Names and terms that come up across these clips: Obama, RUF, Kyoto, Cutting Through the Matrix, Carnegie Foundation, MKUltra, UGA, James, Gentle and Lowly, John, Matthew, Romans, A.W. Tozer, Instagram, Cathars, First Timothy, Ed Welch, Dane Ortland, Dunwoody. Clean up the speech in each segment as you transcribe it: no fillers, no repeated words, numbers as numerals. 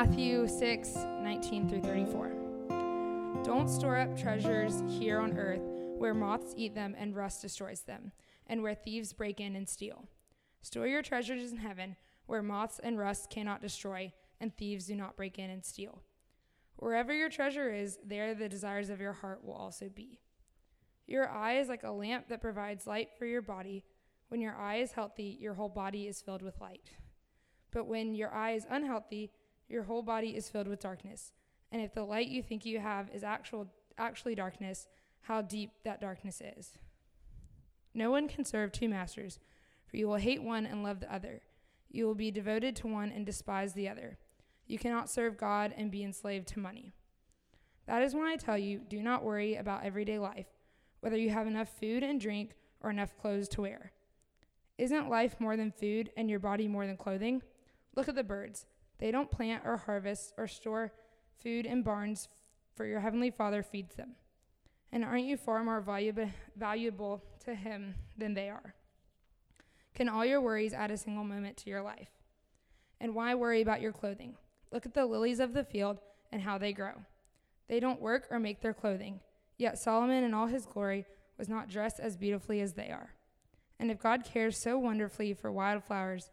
Matthew 6:19-34. Don't store up treasures here on earth where moths eat them and rust destroys them, and where thieves break in and steal. Store your treasures in heaven where moths and rust cannot destroy, and thieves do not break in and steal. Wherever your treasure is, there the desires of your heart will also be. Your eye is like a lamp that provides light for your body. When your eye is healthy, your whole body is filled with light. But when your eye is unhealthy, your whole body is filled with darkness. And if the light you think you have is actually darkness, how deep that darkness is. No one can serve two masters, for you will hate one and love the other. You will be devoted to one and despise the other. You cannot serve God and be enslaved to money. That is why I tell you, do not worry about everyday life, whether you have enough food and drink or enough clothes to wear. Isn't life more than food and your body more than clothing? Look at the birds. They don't plant or harvest or store food in barns, for your heavenly Father feeds them. And aren't you far more valuable to him than they are? Can all your worries add a single moment to your life? And why worry about your clothing? Look at the lilies of the field and how they grow. They don't work or make their clothing. Yet Solomon in all his glory was not dressed as beautifully as they are. And if God cares so wonderfully for wildflowers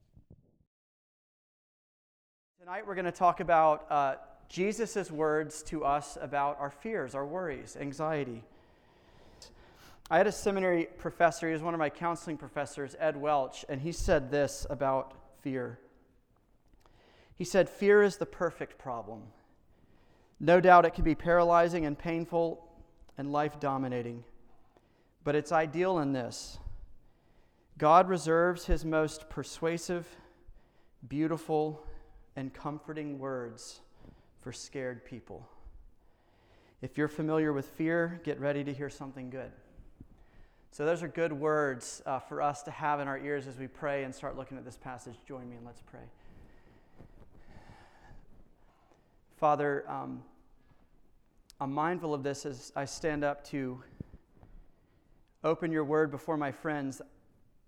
Tonight we're going to talk about Jesus' words to us about our fears, our worries, anxiety. I had a seminary professor, he was one of my counseling professors, Ed Welch, and he said this about fear. He said, "Fear is the perfect problem. No doubt it can be paralyzing and painful and life-dominating, but it's ideal in this. God reserves his most persuasive, beautiful, and comforting words for scared people." If you're familiar with fear, get ready to hear something good. So those are good words for us to have in our ears as we pray and start looking at this passage. Join me and let's pray. Father, I'm mindful of this as I stand up to open your word before my friends.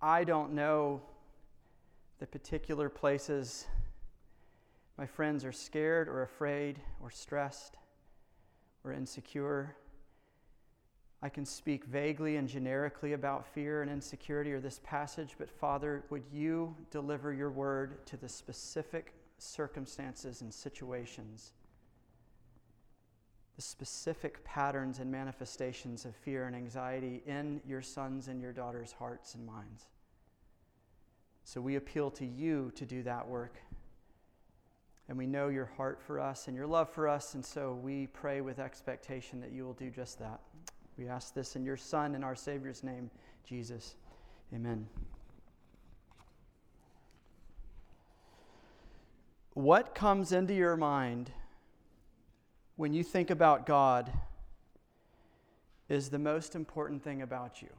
I don't know the particular places my friends are scared or afraid or stressed or insecure. I can speak vaguely and generically about fear and insecurity or this passage, but Father, would you deliver your word to the specific circumstances and situations, the specific patterns and manifestations of fear and anxiety in your sons and your daughters' hearts and minds. So we appeal to you to do that work. And we know your heart for us and your love for us, and so we pray with expectation that you will do just that. We ask this in your Son and our Savior's name, Jesus. Amen. What comes into your mind when you think about God is the most important thing about you.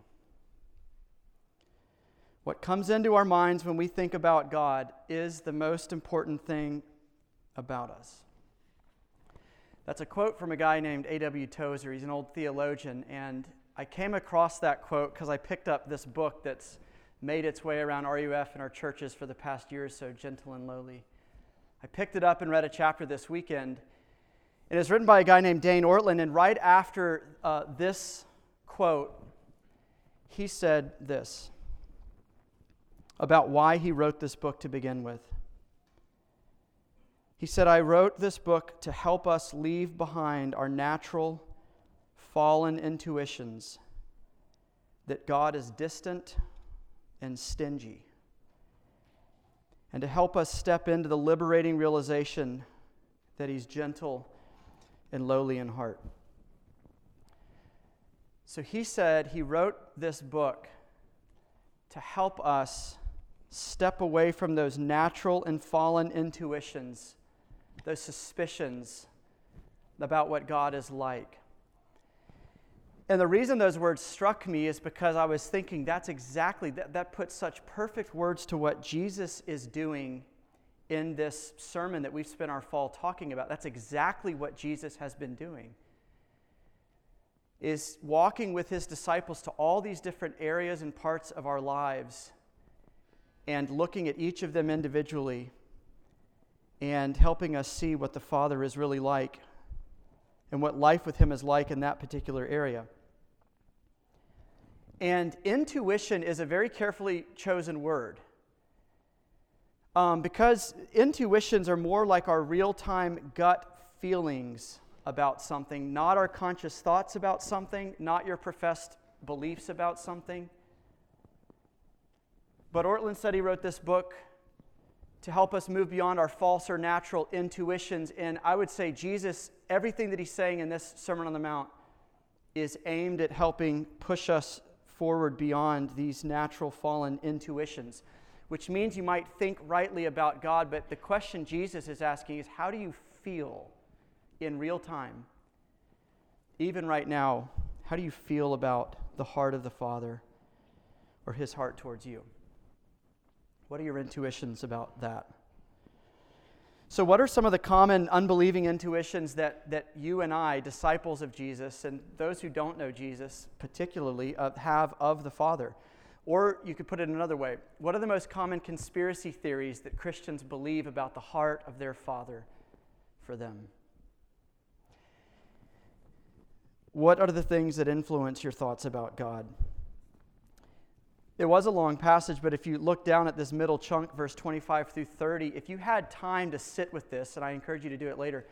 What comes into our minds when we think about God is the most important thing about us. That's a quote from a guy named A.W. Tozer. He's an old theologian, and I came across that quote because I picked up this book that's made its way around RUF and our churches for the past year or so, Gentle and Lowly. I picked it up and read a chapter this weekend. It is written by a guy named Dane Ortland, and right after this quote, he said this about why he wrote this book to begin with. He said, "I wrote this book to help us leave behind our natural, fallen intuitions that God is distant and stingy, and to help us step into the liberating realization that he's gentle and lowly in heart." So he said he wrote this book to help us step away from those natural and fallen intuitions, those suspicions about what God is like. And the reason those words struck me is because I was thinking that's exactly, that puts such perfect words to what Jesus is doing in this sermon that we've spent our fall talking about. That's exactly what Jesus has been doing, is walking with his disciples to all these different areas and parts of our lives and looking at each of them individually and helping us see what the Father is really like and what life with him is like in that particular area. And intuition is a very carefully chosen word, because intuitions are more like our real-time gut feelings about something, not our conscious thoughts about something, not your professed beliefs about something. But Ortland said he wrote this book to help us move beyond our false or natural intuitions. And I would say Jesus, everything that he's saying in this Sermon on the Mount is aimed at helping push us forward beyond these natural fallen intuitions, which means you might think rightly about God, but the question Jesus is asking is, how do you feel in real time? Even right now, how do you feel about the heart of the Father or his heart towards you? What are your intuitions about that? So what are some of the common unbelieving intuitions that you and I, disciples of Jesus, and those who don't know Jesus particularly, have of the Father? Or you could put it another way. What are the most common conspiracy theories that Christians believe about the heart of their Father for them? What are the things that influence your thoughts about God? It was a long passage, but if you look down at this middle chunk, verse 25 through 30, if you had time to sit with this, and I encourage you to do it later,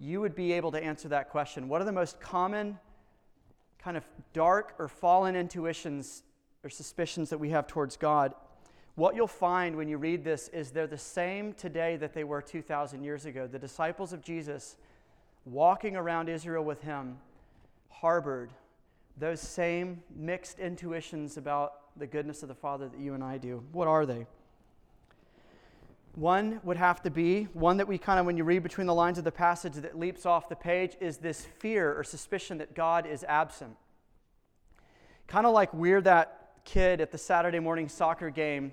you would be able to answer that question. What are the most common kind of dark or fallen intuitions or suspicions that we have towards God? What you'll find when you read this is they're the same today that they were 2,000 years ago. The disciples of Jesus walking around Israel with him harbored those same mixed intuitions about the goodness of the Father that you and I do. What are they? One would have to be, one that we kind of, when you read between the lines of the passage that leaps off the page, is this fear or suspicion that God is absent. Kind of like we're that kid at the Saturday morning soccer game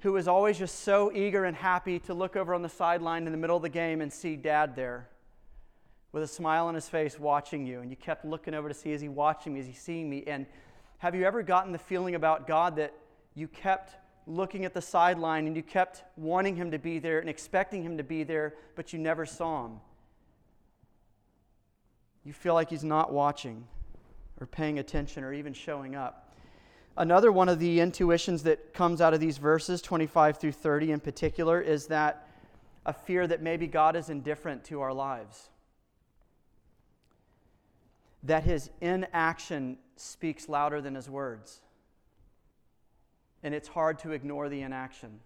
who is always just so eager and happy to look over on the sideline in the middle of the game and see Dad there with a smile on his face watching you, and you kept looking over to see, is he watching me, is he seeing me? And have you ever gotten the feeling about God that you kept looking at the sideline and you kept wanting him to be there and expecting him to be there, but you never saw him? You feel like he's not watching or paying attention or even showing up. Another one of the intuitions that comes out of these verses, 25 through 30 in particular, is that a fear that maybe God is indifferent to our lives. That his inaction speaks louder than his words. And it's hard to ignore the inaction.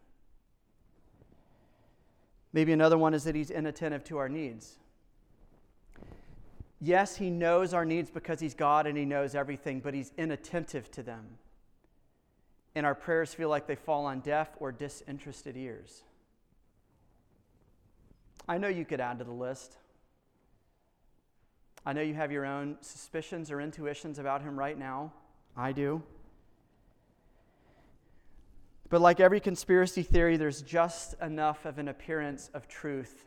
Maybe another one is that he's inattentive to our needs. Yes, he knows our needs because he's God and he knows everything, but he's inattentive to them. And our prayers feel like they fall on deaf or disinterested ears. I know you could add to the list. I know you have your own suspicions or intuitions about him right now. I do. But like every conspiracy theory, there's just enough of an appearance of truth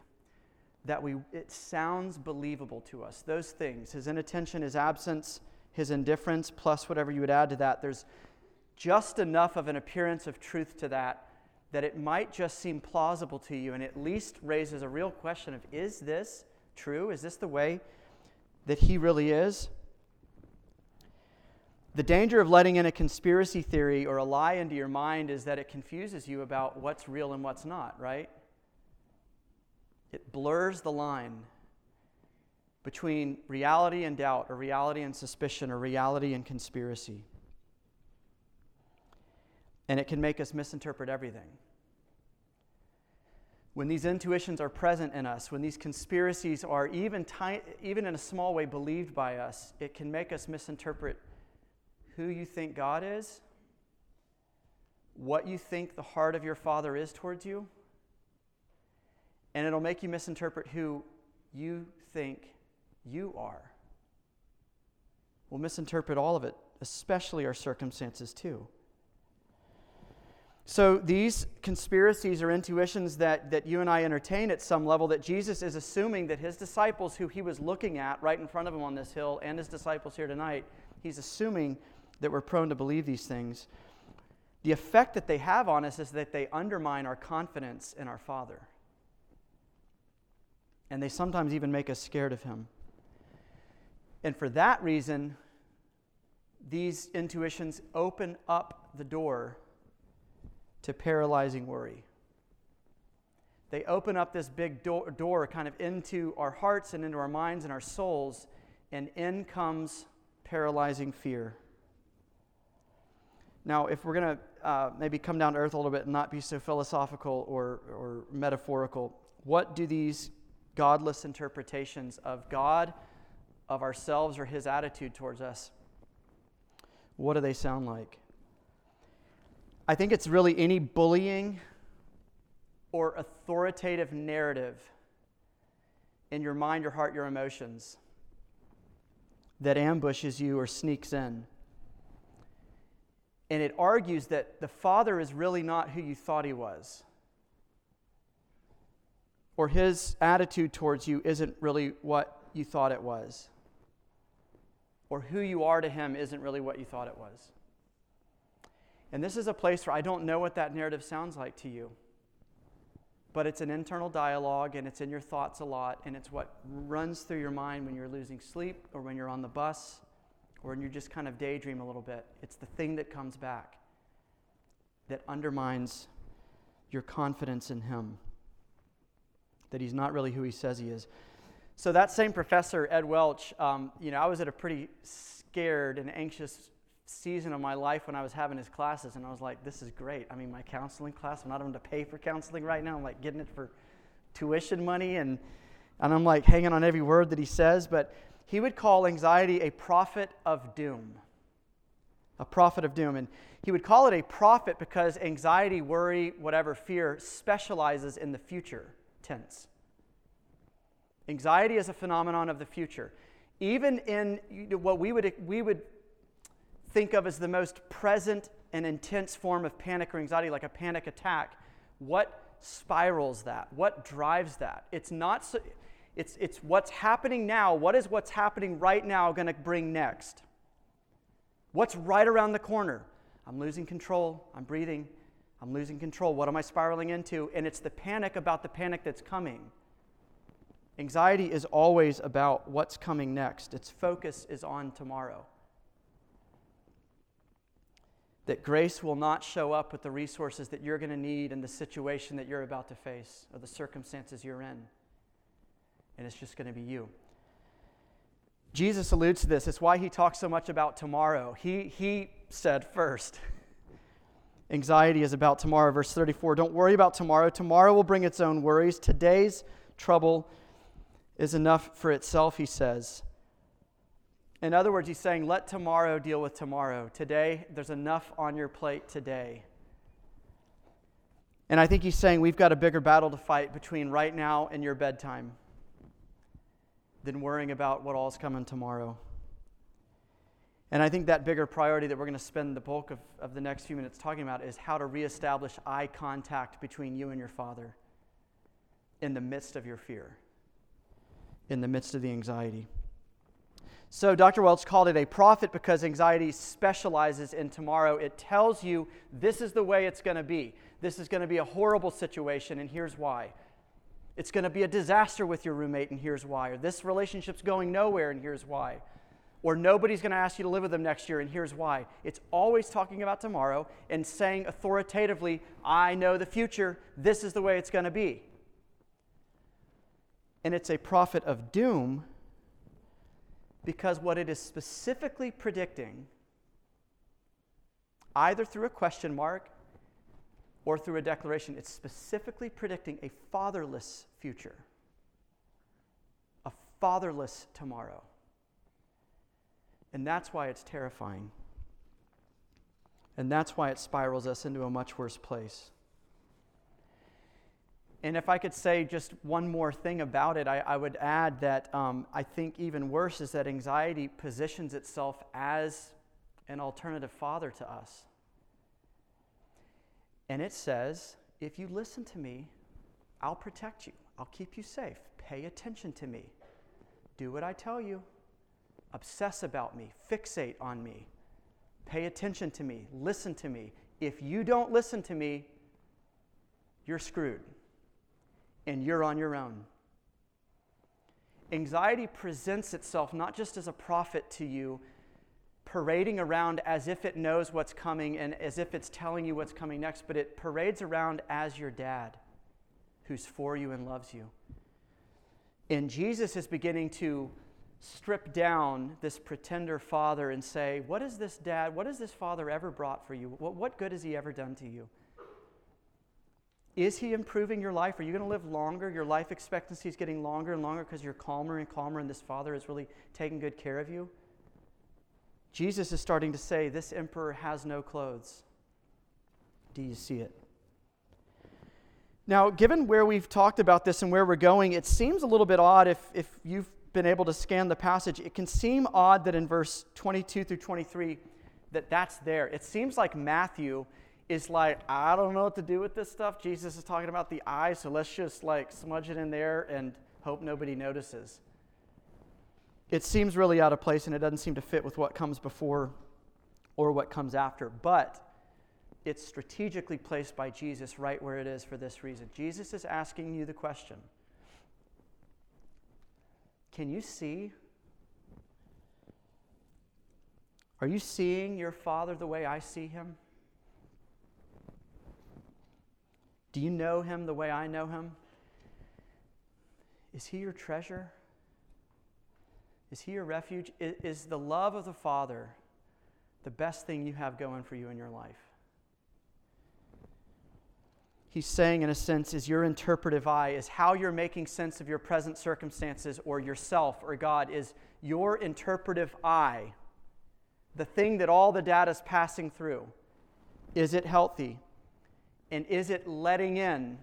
that it sounds believable to us. Those things, his inattention, his absence, his indifference, plus whatever you would add to that, there's just enough of an appearance of truth to that it might just seem plausible to you, and at least raises a real question of, is this true? Is this the way that he really is? The danger of letting in a conspiracy theory or a lie into your mind is that it confuses you about what's real and what's not, right? It blurs the line between reality and doubt, or reality and suspicion, or reality and conspiracy. And it can make us misinterpret everything. When these intuitions are present in us, when these conspiracies are even in a small way believed by us, it can make us misinterpret who you think God is, what you think the heart of your Father is towards you, and it'll make you misinterpret who you think you are. We'll misinterpret all of it, especially our circumstances too. So these conspiracies or intuitions that you and I entertain at some level, that Jesus is assuming that his disciples, who he was looking at right in front of him on this hill, and his disciples here tonight, he's assuming that we're prone to believe these things. The effect that they have on us is that they undermine our confidence in our Father. And they sometimes even make us scared of him. And for that reason, these intuitions open up the door to paralyzing worry. They open up this big door kind of into our hearts and into our minds and our souls, and in comes paralyzing fear. Now, if we're going to maybe come down to earth a little bit and not be so philosophical or metaphorical, what do these godless interpretations of God, of ourselves, or his attitude towards us, what do they sound like? I think it's really any bullying or authoritative narrative in your mind, your heart, your emotions that ambushes you or sneaks in. And it argues that the Father is really not who you thought he was, or his attitude towards you isn't really what you thought it was, or who you are to him isn't really what you thought it was. And this is a place where I don't know what that narrative sounds like to you, but it's an internal dialogue, and it's in your thoughts a lot, and it's what runs through your mind when you're losing sleep, or when you're on the bus, or when you just kind of daydream a little bit. It's the thing that comes back that undermines your confidence in him, that he's not really who he says he is. So that same professor, Ed Welch, I was at a pretty scared and anxious season of my life when I was having his classes, and I was like, this is great. I mean, my counseling class, I'm not having to pay for counseling right now. I'm like getting it for tuition money, and I'm like hanging on every word that he says. But he would call anxiety a prophet of doom. A prophet of doom. And he would call it a prophet because anxiety, worry, whatever, fear specializes in the future tense. Anxiety is a phenomenon of the future. Even in what we would think of as the most present and intense form of panic or anxiety, like a panic attack, what spirals that? What drives that? It's not so, it's what's happening now. What is what's happening right now going to bring next? What's right around the corner? I'm losing control. I'm breathing. I'm losing control. What am I spiraling into? And it's the panic about the panic that's coming. Anxiety is always about what's coming next. Its focus is on tomorrow. That grace will not show up with the resources that you're going to need in the situation that you're about to face or the circumstances you're in. And it's just going to be you. Jesus alludes to this. It's why he talks so much about tomorrow. He said first. Anxiety is about tomorrow. Verse 34, don't worry about tomorrow. Tomorrow will bring its own worries. Today's trouble is enough for itself, he says. In other words, he's saying, let tomorrow deal with tomorrow. Today, there's enough on your plate today. And I think he's saying we've got a bigger battle to fight between right now and your bedtime than worrying about what all's coming tomorrow. And I think that bigger priority that we're going to spend the bulk of the next few minutes talking about is how to reestablish eye contact between you and your Father in the midst of your fear, in the midst of the anxiety. So Dr. Welch called it a prophet because anxiety specializes in tomorrow. It tells you this is the way it's going to be. This is going to be a horrible situation, and here's why. It's going to be a disaster with your roommate, and here's why. Or this relationship's going nowhere, and here's why. Or nobody's going to ask you to live with them next year, and here's why. It's always talking about tomorrow and saying authoritatively, I know the future. This is the way it's going to be. And it's a prophet of doom, because what it is specifically predicting, either through a question mark or through a declaration, it's specifically predicting a fatherless future, a fatherless tomorrow. And that's why it's terrifying. And that's why it spirals us into a much worse place. And if I could say just one more thing about it, I would add that I think even worse is that anxiety positions itself as an alternative father to us. And it says, if you listen to me, I'll protect you. I'll keep you safe. Pay attention to me. Do what I tell you. Obsess about me. Fixate on me. Pay attention to me. Listen to me. If you don't listen to me, you're screwed. And you're on your own. Anxiety presents itself not just as a prophet to you, parading around as if it knows what's coming and as if it's telling you what's coming next, but it parades around as your dad who's for you and loves you. And Jesus is beginning to strip down this pretender father and say, what is this dad, what has this father ever brought for you? What good has he ever done to you? Is he improving your life? Are you going to live longer? Your life expectancy is getting longer and longer because you're calmer and calmer and this father is really taking good care of you? Jesus is starting to say, this emperor has no clothes. Do you see it? Now, given where we've talked about this and where we're going, it seems a little bit odd if you've been able to scan the passage. It can seem odd that in verse 22 through 23 that that's there. It seems like Matthew is like, I don't know what to do with this stuff. Jesus is talking about the eye, so let's just smudge it in there and hope nobody notices. It seems really out of place, and it doesn't seem to fit with what comes before or what comes after. But it's strategically placed by Jesus right where it is for this reason. Jesus is asking you the question, can you see? Are you seeing your Father the way I see him? Do you know him the way I know him? Is he your treasure? Is he your refuge? Is the love of the Father the best thing you have going for you in your life? He's saying, in a sense, is your interpretive eye, is how you're making sense of your present circumstances or yourself or God, is your interpretive eye, the thing that all the data is passing through, is it healthy? And is it letting in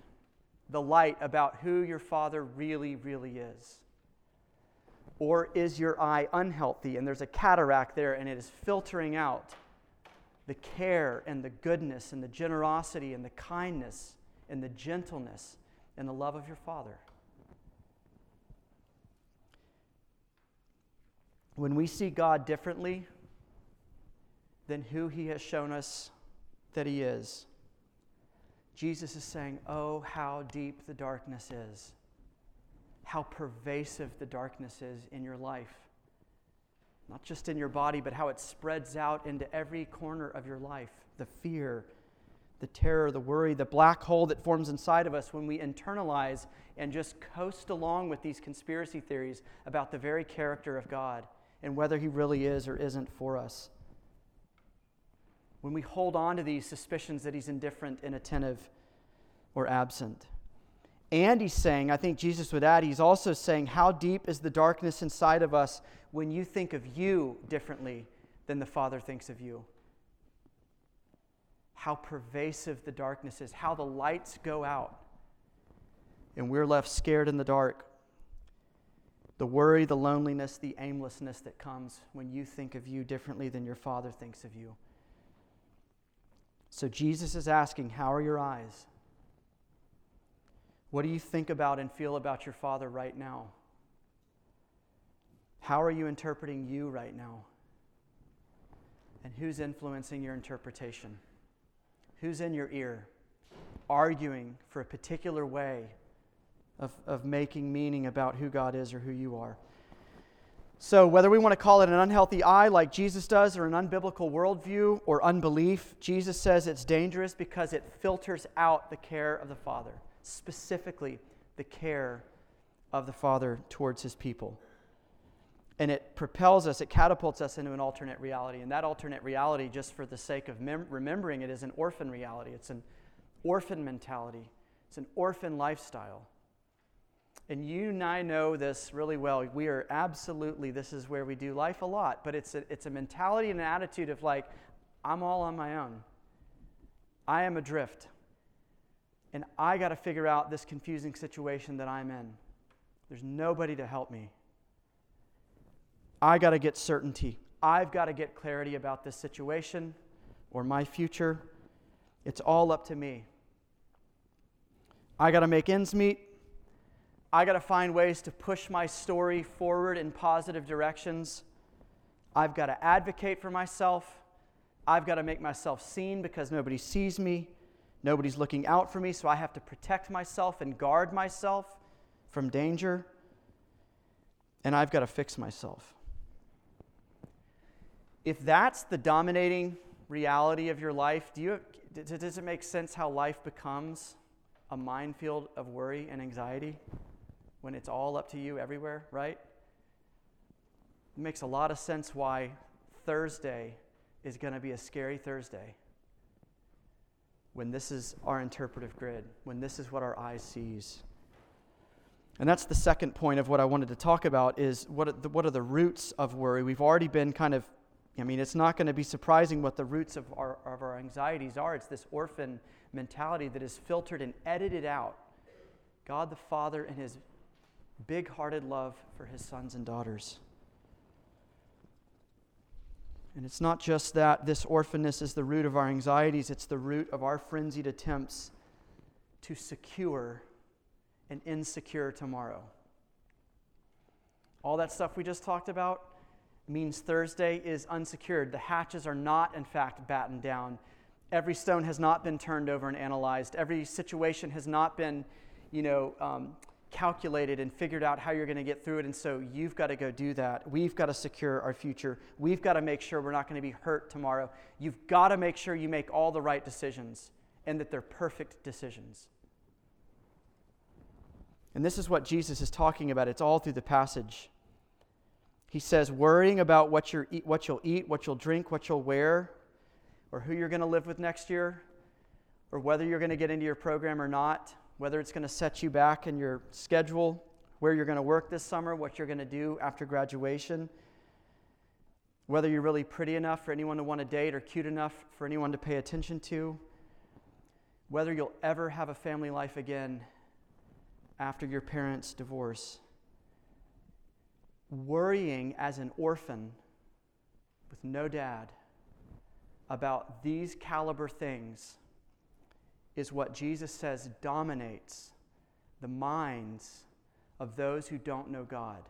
the light about who your Father really, really is? Or is your eye unhealthy and there's a cataract there and it is filtering out the care and the goodness and the generosity and the kindness and the gentleness and the love of your Father? When we see God differently than who he has shown us that he is, Jesus is saying, oh, how deep the darkness is. How pervasive the darkness is in your life. Not just in your body, but how it spreads out into every corner of your life. The fear, the terror, the worry, the black hole that forms inside of us when we internalize and just coast along with these conspiracy theories about the very character of God and whether he really is or isn't for us. When we hold on to these suspicions that he's indifferent, inattentive, or absent. And he's saying, I think Jesus would add, he's also saying, how deep is the darkness inside of us when you think of you differently than the Father thinks of you? How pervasive the darkness is, how the lights go out, and we're left scared in the dark. The worry, the loneliness, the aimlessness that comes when you think of you differently than your Father thinks of you. So Jesus is asking, how are your eyes? What do you think about and feel about your Father right now? How are you interpreting you right now? And who's influencing your interpretation? Who's in your ear, arguing for a particular way of making meaning about who God is or who you are? So whether we want to call it an unhealthy eye like Jesus does or an unbiblical worldview or unbelief, Jesus says it's dangerous because it filters out the care of the Father, specifically the care of the Father towards his people. And it propels us, it catapults us into an alternate reality. And that alternate reality, just for the sake of remembering it, is an orphan reality. It's an orphan mentality. It's an orphan lifestyle. And you and I know this really well. We are absolutely, this is where we do life a lot, but it's a mentality and an attitude of I'm all on my own. I am adrift. and I got to figure out this confusing situation that I'm in. There's nobody to help me. I got to get certainty. I've got to get clarity about this situation or my future. It's all up to me. I got to make ends meet. I got to find ways to push my story forward in positive directions. I've got to advocate for myself. I've got to make myself seen because nobody sees me. Nobody's looking out for me, so I have to protect myself and guard myself from danger. And I've got to fix myself. If that's the dominating reality of your life, does it make sense how life becomes a minefield of worry and anxiety when it's all up to you everywhere, right? It makes a lot of sense why Thursday is going to be a scary Thursday when this is our interpretive grid, when this is what our eye sees. And that's the second point of what I wanted to talk about is what are the roots of worry. We've already been kind of, it's not going to be surprising what the roots of our anxieties are. It's this orphan mentality that is filtered and edited out. God the Father and his big-hearted love for his sons and daughters. And it's not just that this orphanness is the root of our anxieties, it's the root of our frenzied attempts to secure an insecure tomorrow. All that stuff we just talked about means Thursday is unsecured. The hatches are not, in fact, battened down. Every stone has not been turned over and analyzed. Every situation has not been, calculated and figured out how you're going to get through it. And so you've got to go do that. We've got to secure our future. We've got to make sure we're not going to be hurt tomorrow. You've got to make sure you make all the right decisions and that they're perfect decisions. And this is what Jesus is talking about. It's all through the passage. He says, worrying about what you'll eat, what you'll drink, what you'll wear, or who you're going to live with next year, or whether you're going to get into your program or not, whether it's going to set you back in your schedule, where you're going to work this summer, what you're going to do after graduation, whether you're really pretty enough for anyone to want to date or cute enough for anyone to pay attention to, whether you'll ever have a family life again after your parents' divorce. Worrying as an orphan with no dad about these caliber things is what Jesus says dominates the minds of those who don't know God.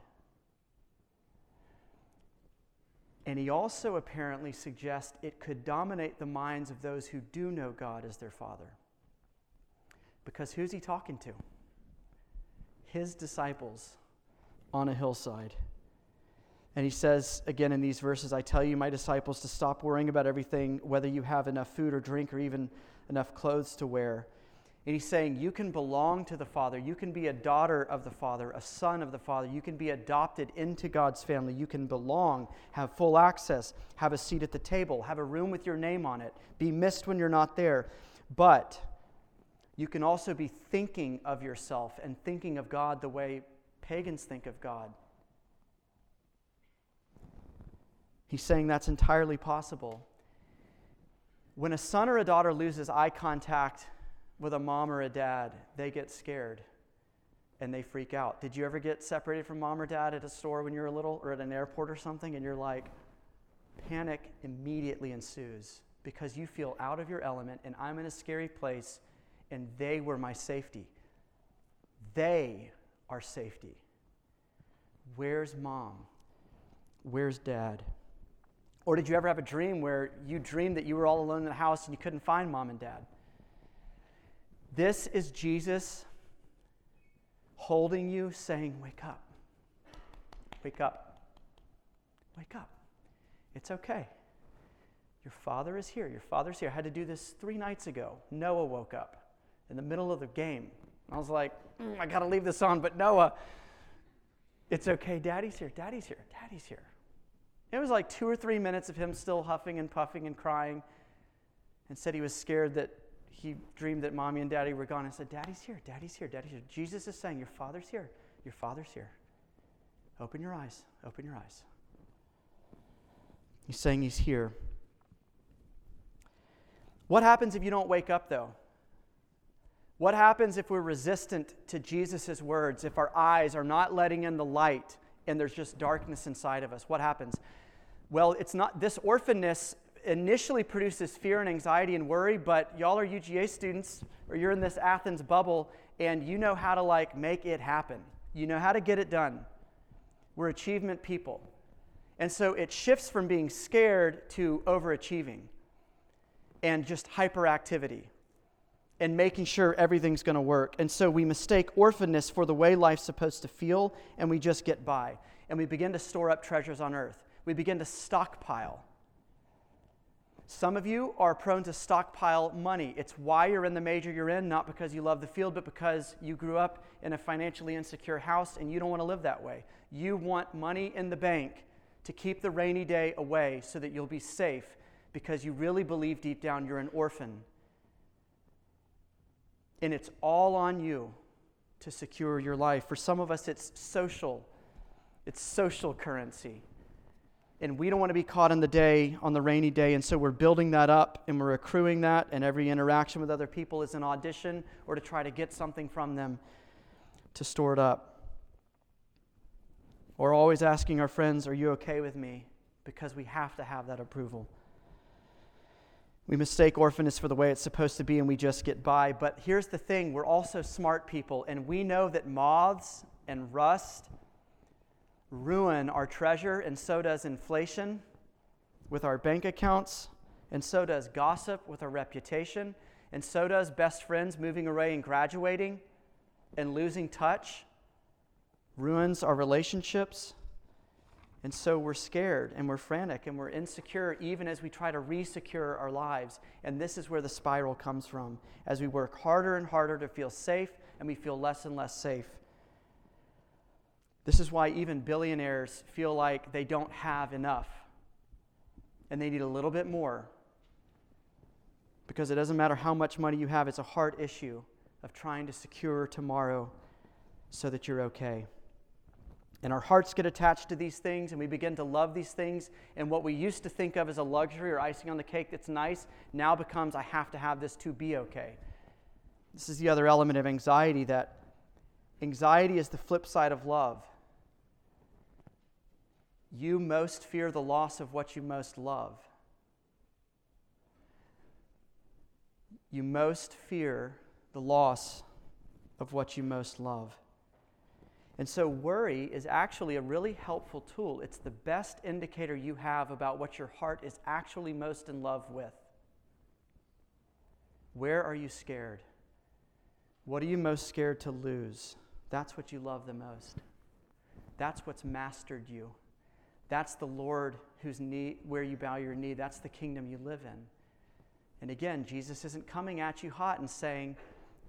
And he also apparently suggests it could dominate the minds of those who do know God as their Father. Because who's he talking to? His disciples on a hillside. And he says, again in these verses, I tell you, my disciples, to stop worrying about everything, whether you have enough food or drink or even enough clothes to wear. And he's saying, you can belong to the Father. You can be a daughter of the Father, a son of the Father. You can be adopted into God's family. You can belong, have full access, have a seat at the table, have a room with your name on it, be missed when you're not there. But you can also be thinking of yourself and thinking of God the way pagans think of God. He's saying that's entirely possible. When a son or a daughter loses eye contact with a mom or a dad, they get scared and they freak out. Did you ever get separated from mom or dad at a store when you were little or at an airport or something? And you're like, panic immediately ensues because you feel out of your element and I'm in a scary place and they were my safety. They are safety. Where's mom? Where's dad? Or did you ever have a dream where you dreamed that you were all alone in the house and you couldn't find mom and dad? This is Jesus holding you, saying, wake up. Wake up. Wake up. It's okay. Your Father is here. Your Father's here. I had to do this 3 nights ago. Noah woke up in the middle of the game. I was like, I got to leave this on, but Noah, it's okay. Daddy's here. Daddy's here. Daddy's here. It was like 2 or 3 minutes of him still huffing and puffing and crying, and said he was scared that he dreamed that mommy and daddy were gone. I said, Daddy's here, Daddy's here, Daddy's here. Jesus is saying, your Father's here, your Father's here. Open your eyes, open your eyes. He's saying he's here. What happens if you don't wake up, though? What happens if we're resistant to Jesus' words, if our eyes are not letting in the light and there's just darkness inside of us? What happens? Well, it's not this orphanness initially produces fear and anxiety and worry, but y'all are UGA students, or you're in this Athens bubble, and you know how to make it happen. You know how to get it done. We're achievement people. And so it shifts from being scared to overachieving and just hyperactivity and making sure everything's going to work. And so we mistake orphanness for the way life's supposed to feel, and we just get by. And we begin to store up treasures on earth. We begin to stockpile. Some of you are prone to stockpile money. It's why you're in the major you're in, not because you love the field, but because you grew up in a financially insecure house and you don't want to live that way. You want money in the bank to keep the rainy day away so that you'll be safe, because you really believe deep down you're an orphan. And it's all on you to secure your life. For some of us, it's social currency. And we don't want to be caught in the day, on the rainy day, and so we're building that up and we're accruing that, and every interaction with other people is an audition or to try to get something from them to store it up. Or always asking our friends, "Are you okay with me?" Because we have to have that approval. We mistake orphanness for the way it's supposed to be, and we just get by. But here's the thing, we're also smart people, and we know that moths and rust ruin our treasure, and so does inflation with our bank accounts, and so does gossip with our reputation, and so does best friends moving away and graduating and losing touch, ruins our relationships. And so we're scared and we're frantic and we're insecure even as we try to re-secure our lives. And this is where the spiral comes from, as we work harder and harder to feel safe, and we feel less and less safe. This is why even billionaires feel like they don't have enough and they need a little bit more, because it doesn't matter how much money you have. It's a hard issue of trying to secure tomorrow so that you're okay. And our hearts get attached to these things, and we begin to love these things, and what we used to think of as a luxury or icing on the cake that's nice now becomes, I have to have this to be okay. This is the other element of anxiety, that anxiety is the flip side of love. You most fear the loss of what you most love. You most fear the loss of what you most love. And so worry is actually a really helpful tool. It's the best indicator you have about what your heart is actually most in love with. Where are you scared? What are you most scared to lose? That's what you love the most. That's what's mastered you. That's the Lord where you bow your knee. That's the kingdom you live in. And again, Jesus isn't coming at you hot and saying,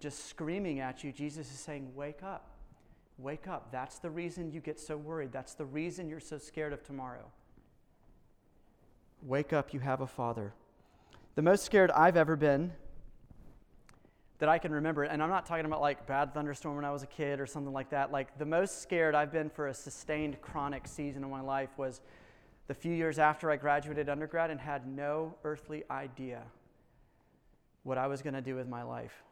just screaming at you. Jesus is saying, wake up. Wake up. That's the reason you get so worried. That's the reason you're so scared of tomorrow. Wake up, you have a Father. The most scared I've ever been that I can remember, and I'm not talking about bad thunderstorm when I was a kid or something like that. The most scared I've been for a sustained chronic season of my life was the few years after I graduated undergrad and had no earthly idea what I was going to do with my life,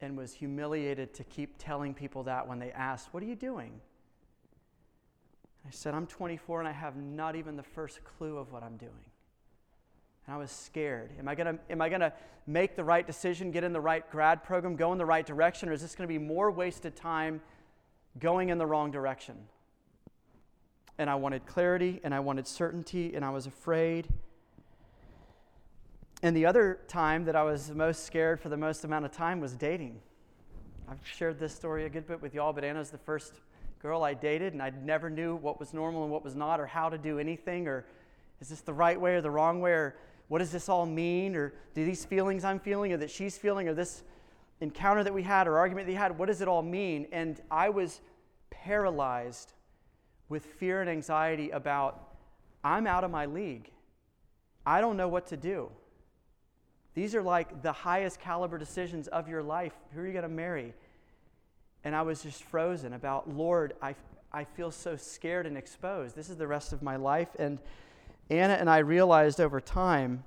and was humiliated to keep telling people that when they asked, "What are you doing?" I said, "I'm 24 and I have not even the first clue of what I'm doing." And I was scared. Am I gonna make the right decision, get in the right grad program, go in the right direction, or is this going to be more wasted time going in the wrong direction? And I wanted clarity, and I wanted certainty, and I was afraid. And the other time that I was most scared for the most amount of time was dating. I've shared this story a good bit with y'all, but Anna's the first girl I dated, and I never knew what was normal and what was not, or how to do anything, or is this the right way or the wrong way, or what does this all mean, or do these feelings I'm feeling or that she's feeling or this encounter that we had or argument that we had, what does it all mean? And I was paralyzed with fear and anxiety about, I'm out of my league. I don't know what to do. These are the highest caliber decisions of your life. Who are you going to marry? And I was just frozen about, Lord, I feel so scared and exposed. This is the rest of my life. And Anna and I realized over time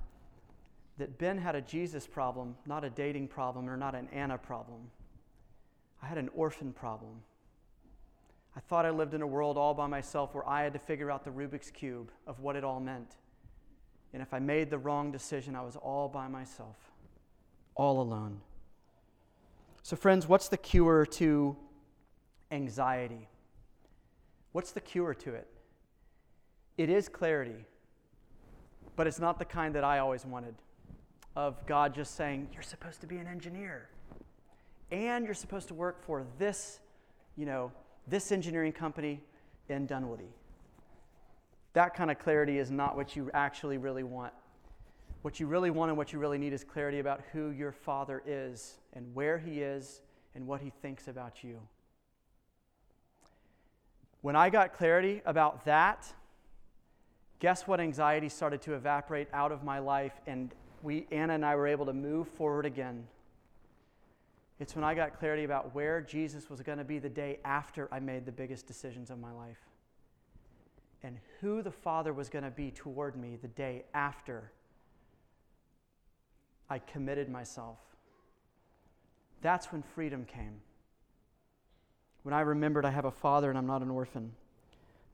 that Ben had a Jesus problem, not a dating problem or not an Anna problem. I had an orphan problem. I thought I lived in a world all by myself where I had to figure out the Rubik's Cube of what it all meant. And if I made the wrong decision, I was all by myself, all alone. So friends, what's the cure to anxiety? What's the cure to it? It is clarity, but it's not the kind that I always wanted, of God just saying, you're supposed to be an engineer, and you're supposed to work for this, this engineering company in Dunwoody. That kind of clarity is not what you actually really want. What you really want and what you really need is clarity about who your Father is and where He is and what He thinks about you. When I got clarity about that, guess what? Anxiety started to evaporate out of my life, and Anna and I were able to move forward again. It's when I got clarity about where Jesus was going to be the day after I made the biggest decisions of my life, and who the Father was going to be toward me the day after I committed myself. That's when freedom came. When I remembered I have a Father and I'm not an orphan.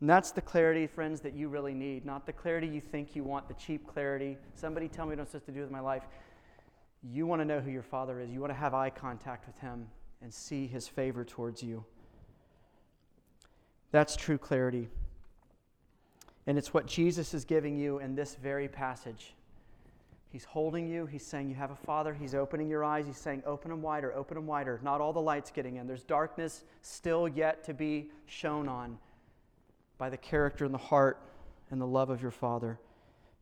And that's the clarity, friends, that you really need, not the clarity you think you want, the cheap clarity. Somebody tell me what I'm supposed to do with my life. You want to know who your Father is. You want to have eye contact with Him and see His favor towards you. That's true clarity. And it's what Jesus is giving you in this very passage. He's holding you. He's saying you have a Father. He's opening your eyes. He's saying open them wider, open them wider. Not all the light's getting in. There's darkness still yet to be shown on by the character and the heart and the love of your Father.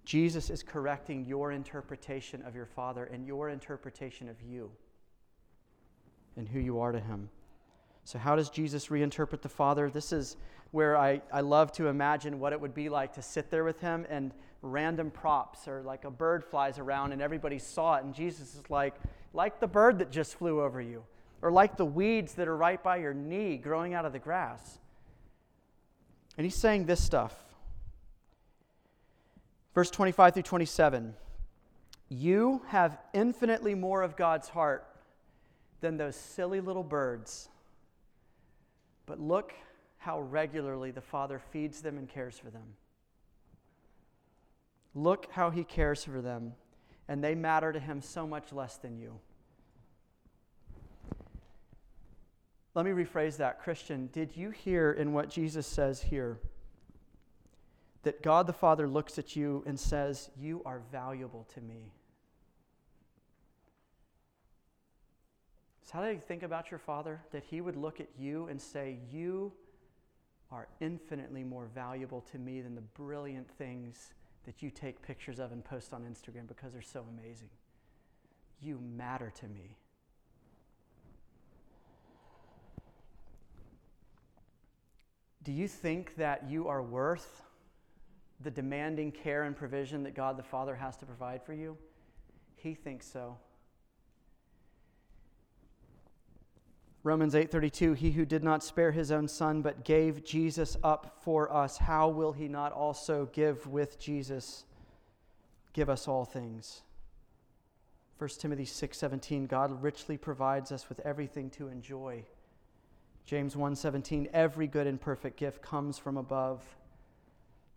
Jesus is correcting your interpretation of your Father and your interpretation of you and who you are to Him. So how does Jesus reinterpret the Father? This is where I love to imagine what it would be like to sit there with Him, and random props, or like a bird flies around and everybody saw it, and Jesus is like the bird that just flew over you, or like the weeds that are right by your knee growing out of the grass. And He's saying this stuff. Verse 25 through 27, you have infinitely more of God's heart than those silly little birds. But look how regularly the Father feeds them and cares for them. Look how He cares for them, and they matter to Him so much less than you. Let me rephrase that. Christian, did you hear in what Jesus says here that God the Father looks at you and says, you are valuable to me? So how do you think about your Father? That He would look at you and say, you are infinitely more valuable to me than the brilliant things that you take pictures of and post on Instagram because they're so amazing. You matter to me. Do you think that you are worth the demanding care and provision that God the Father has to provide for you? He thinks so. Romans 8:32, he who did not spare his own son but gave Jesus up for us, how will he not also give us all things? First Timothy 6:17, God richly provides us with everything to enjoy. James 1:17, every good and perfect gift comes from above,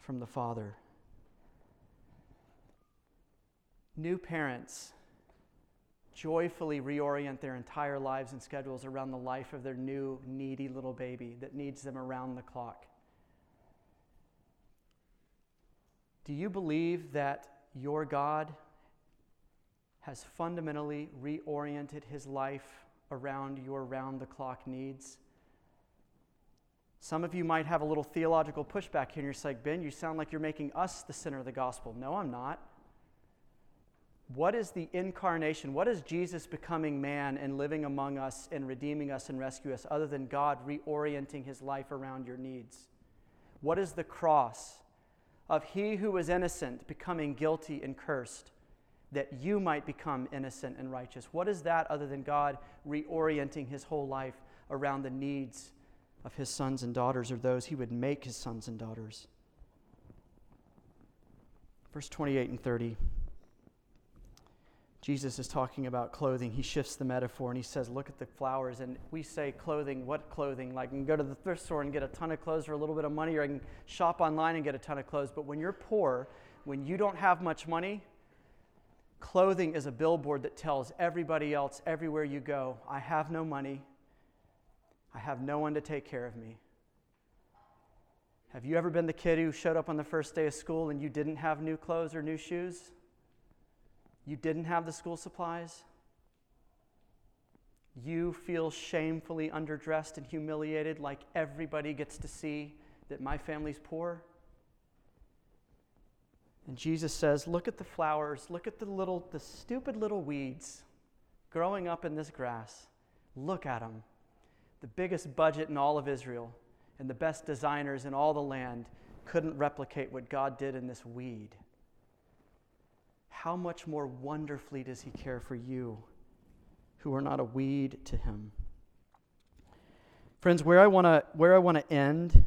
from the Father. New parents joyfully reorient their entire lives and schedules around the life of their new needy little baby that needs them around the clock. Do you believe that your God has fundamentally reoriented His life around your round-the-clock needs? Some of you might have a little theological pushback here, and you're just like, Ben, you sound like you're making us the center of the gospel. No, I'm not. What is the incarnation? What is Jesus becoming man and living among us and redeeming us and rescuing us other than God reorienting His life around your needs? What is the cross of He who was innocent becoming guilty and cursed that you might become innocent and righteous? What is that other than God reorienting His whole life around the needs of His sons and daughters, or those He would make His sons and daughters? Verse 28 and 30. Jesus is talking about clothing, he shifts the metaphor and he says, look at the flowers. And we say clothing, what clothing? Like I can go to the thrift store and get a ton of clothes for a little bit of money, or I can shop online and get a ton of clothes. But when you're poor, when you don't have much money, clothing is a billboard that tells everybody else everywhere you go, I have no money, I have no one to take care of me. Have you ever been the kid who showed up on the first day of school and you didn't have new clothes or new shoes? You didn't have the school supplies. You feel shamefully underdressed and humiliated, like everybody gets to see that my family's poor. And Jesus says, look at the flowers, look at the stupid little weeds growing up in this grass. Look at them. The biggest budget in all of Israel and the best designers in all the land couldn't replicate what God did in this weed. How much more wonderfully does he care for you who are not a weed to him? Friends, where I want to end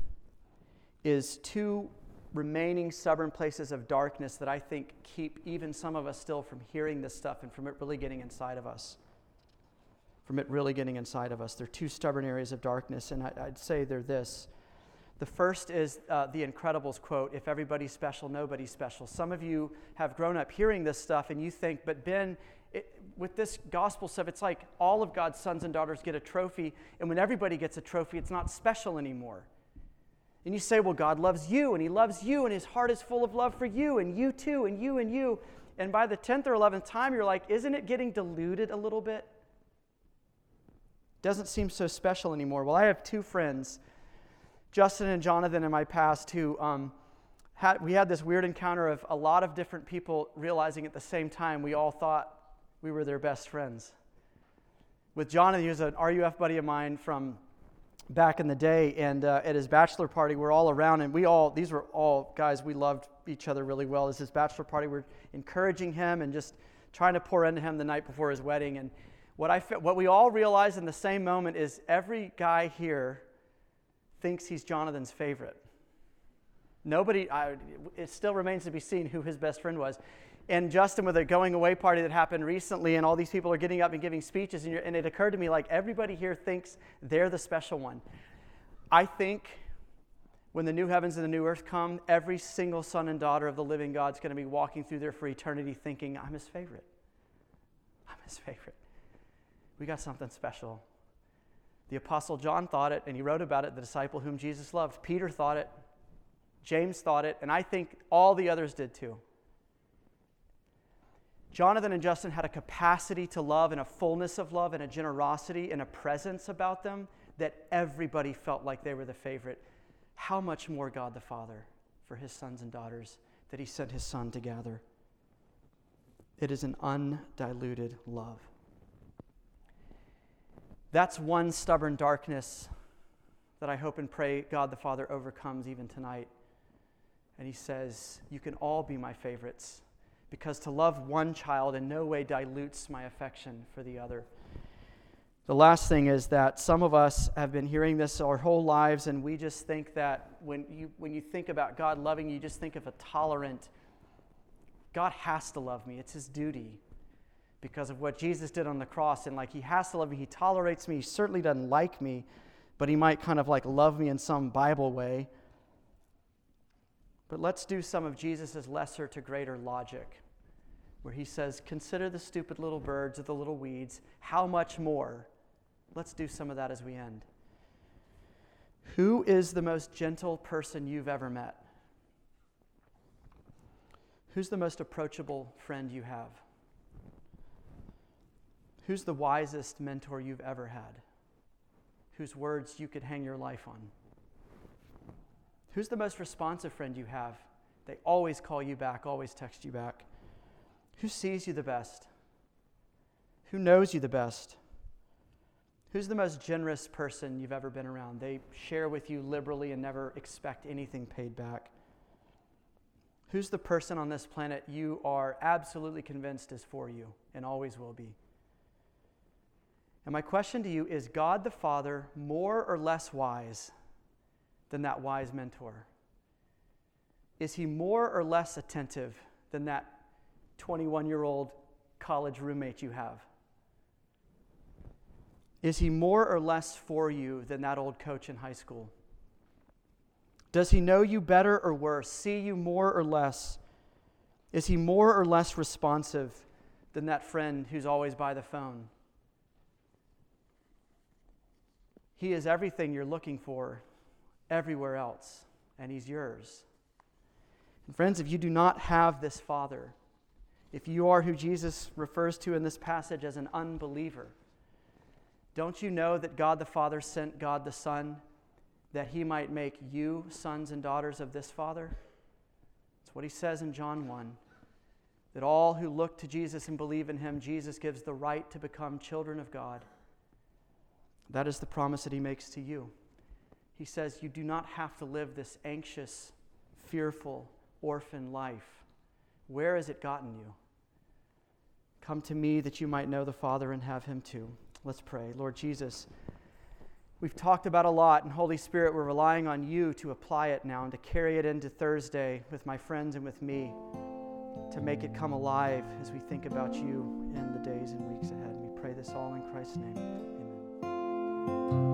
is two remaining stubborn places of darkness that I think keep even some of us still from hearing this stuff and from it really getting inside of us. There are two stubborn areas of darkness, and I'd say they're this. The first is the Incredibles quote, if everybody's special, nobody's special. Some of you have grown up hearing this stuff and you think, but Ben, with this gospel stuff, it's like all of God's sons and daughters get a trophy, and when everybody gets a trophy, it's not special anymore. And you say, well, God loves you, and he loves you, and his heart is full of love for you, and you too, and you, and you. And by the 10th or 11th time, you're like, isn't it getting diluted a little bit? Doesn't seem so special anymore. Well, I have two friends, Justin and Jonathan, in my past who we had this weird encounter of a lot of different people realizing at the same time we all thought we were their best friends. With Jonathan, he was an RUF buddy of mine from back in the day, and at his bachelor party, we're all around, and these were all guys, we loved each other really well. As his bachelor party, we're encouraging him and just trying to pour into him the night before his wedding. And what we all realized in the same moment is every guy here thinks he's Jonathan's favorite. It still remains to be seen who his best friend was. And Justin, with a going away party that happened recently, and all these people are getting up and giving speeches, and it occurred to me, like, everybody here thinks they're the special one. I think when the new heavens and the new earth come, every single son and daughter of the living God's going to be walking through there for eternity thinking, I'm his favorite. We got something special. The Apostle John thought it, and he wrote about it, the disciple whom Jesus loved. Peter thought it, James thought it, and I think all the others did too. Jonathan and Justin had a capacity to love and a fullness of love and a generosity and a presence about them that everybody felt like they were the favorite. How much more God the Father for his sons and daughters that he sent his son to gather. It is an undiluted love. That's one stubborn darkness that I hope and pray God the Father overcomes even tonight. And he says, you can all be my favorites, because to love one child in no way dilutes my affection for the other. The last thing is that some of us have been hearing this our whole lives, and we just think that when you think about God loving you, just think of a tolerant, God has to love me, it's his duty, because of what Jesus did on the cross, and like he has to love me, he tolerates me, he certainly doesn't like me, but he might kind of like love me in some Bible way. But let's do some of Jesus' lesser to greater logic, where he says, consider the stupid little birds or the little weeds, how much more? Let's do some of that as we end. Who is the most gentle person you've ever met? Who's the most approachable friend you have? Who's the wisest mentor you've ever had? Whose words you could hang your life on? Who's the most responsive friend you have? They always call you back, always text you back. Who sees you the best? Who knows you the best? Who's the most generous person you've ever been around? They share with you liberally and never expect anything paid back. Who's the person on this planet you are absolutely convinced is for you and always will be? And my question to you is, God the Father more or less wise than that wise mentor? Is he more or less attentive than that 21-year-old college roommate you have? Is he more or less for you than that old coach in high school? Does he know you better or worse, see you more or less? Is he more or less responsive than that friend who's always by the phone? He is everything you're looking for everywhere else, and he's yours. And friends, if you do not have this Father, if you are who Jesus refers to in this passage as an unbeliever, don't you know that God the Father sent God the Son that he might make you sons and daughters of this Father? That's what he says in John 1, that all who look to Jesus and believe in him, Jesus gives the right to become children of God. That is the promise that he makes to you. He says you do not have to live this anxious, fearful, orphan life. Where has it gotten you? Come to me that you might know the Father and have him too. Let's pray. Lord Jesus, we've talked about a lot, and Holy Spirit, we're relying on you to apply it now and to carry it into Thursday with my friends and with me to make it come alive as we think about you in the days and weeks ahead. We pray this all in Christ's name. Amen.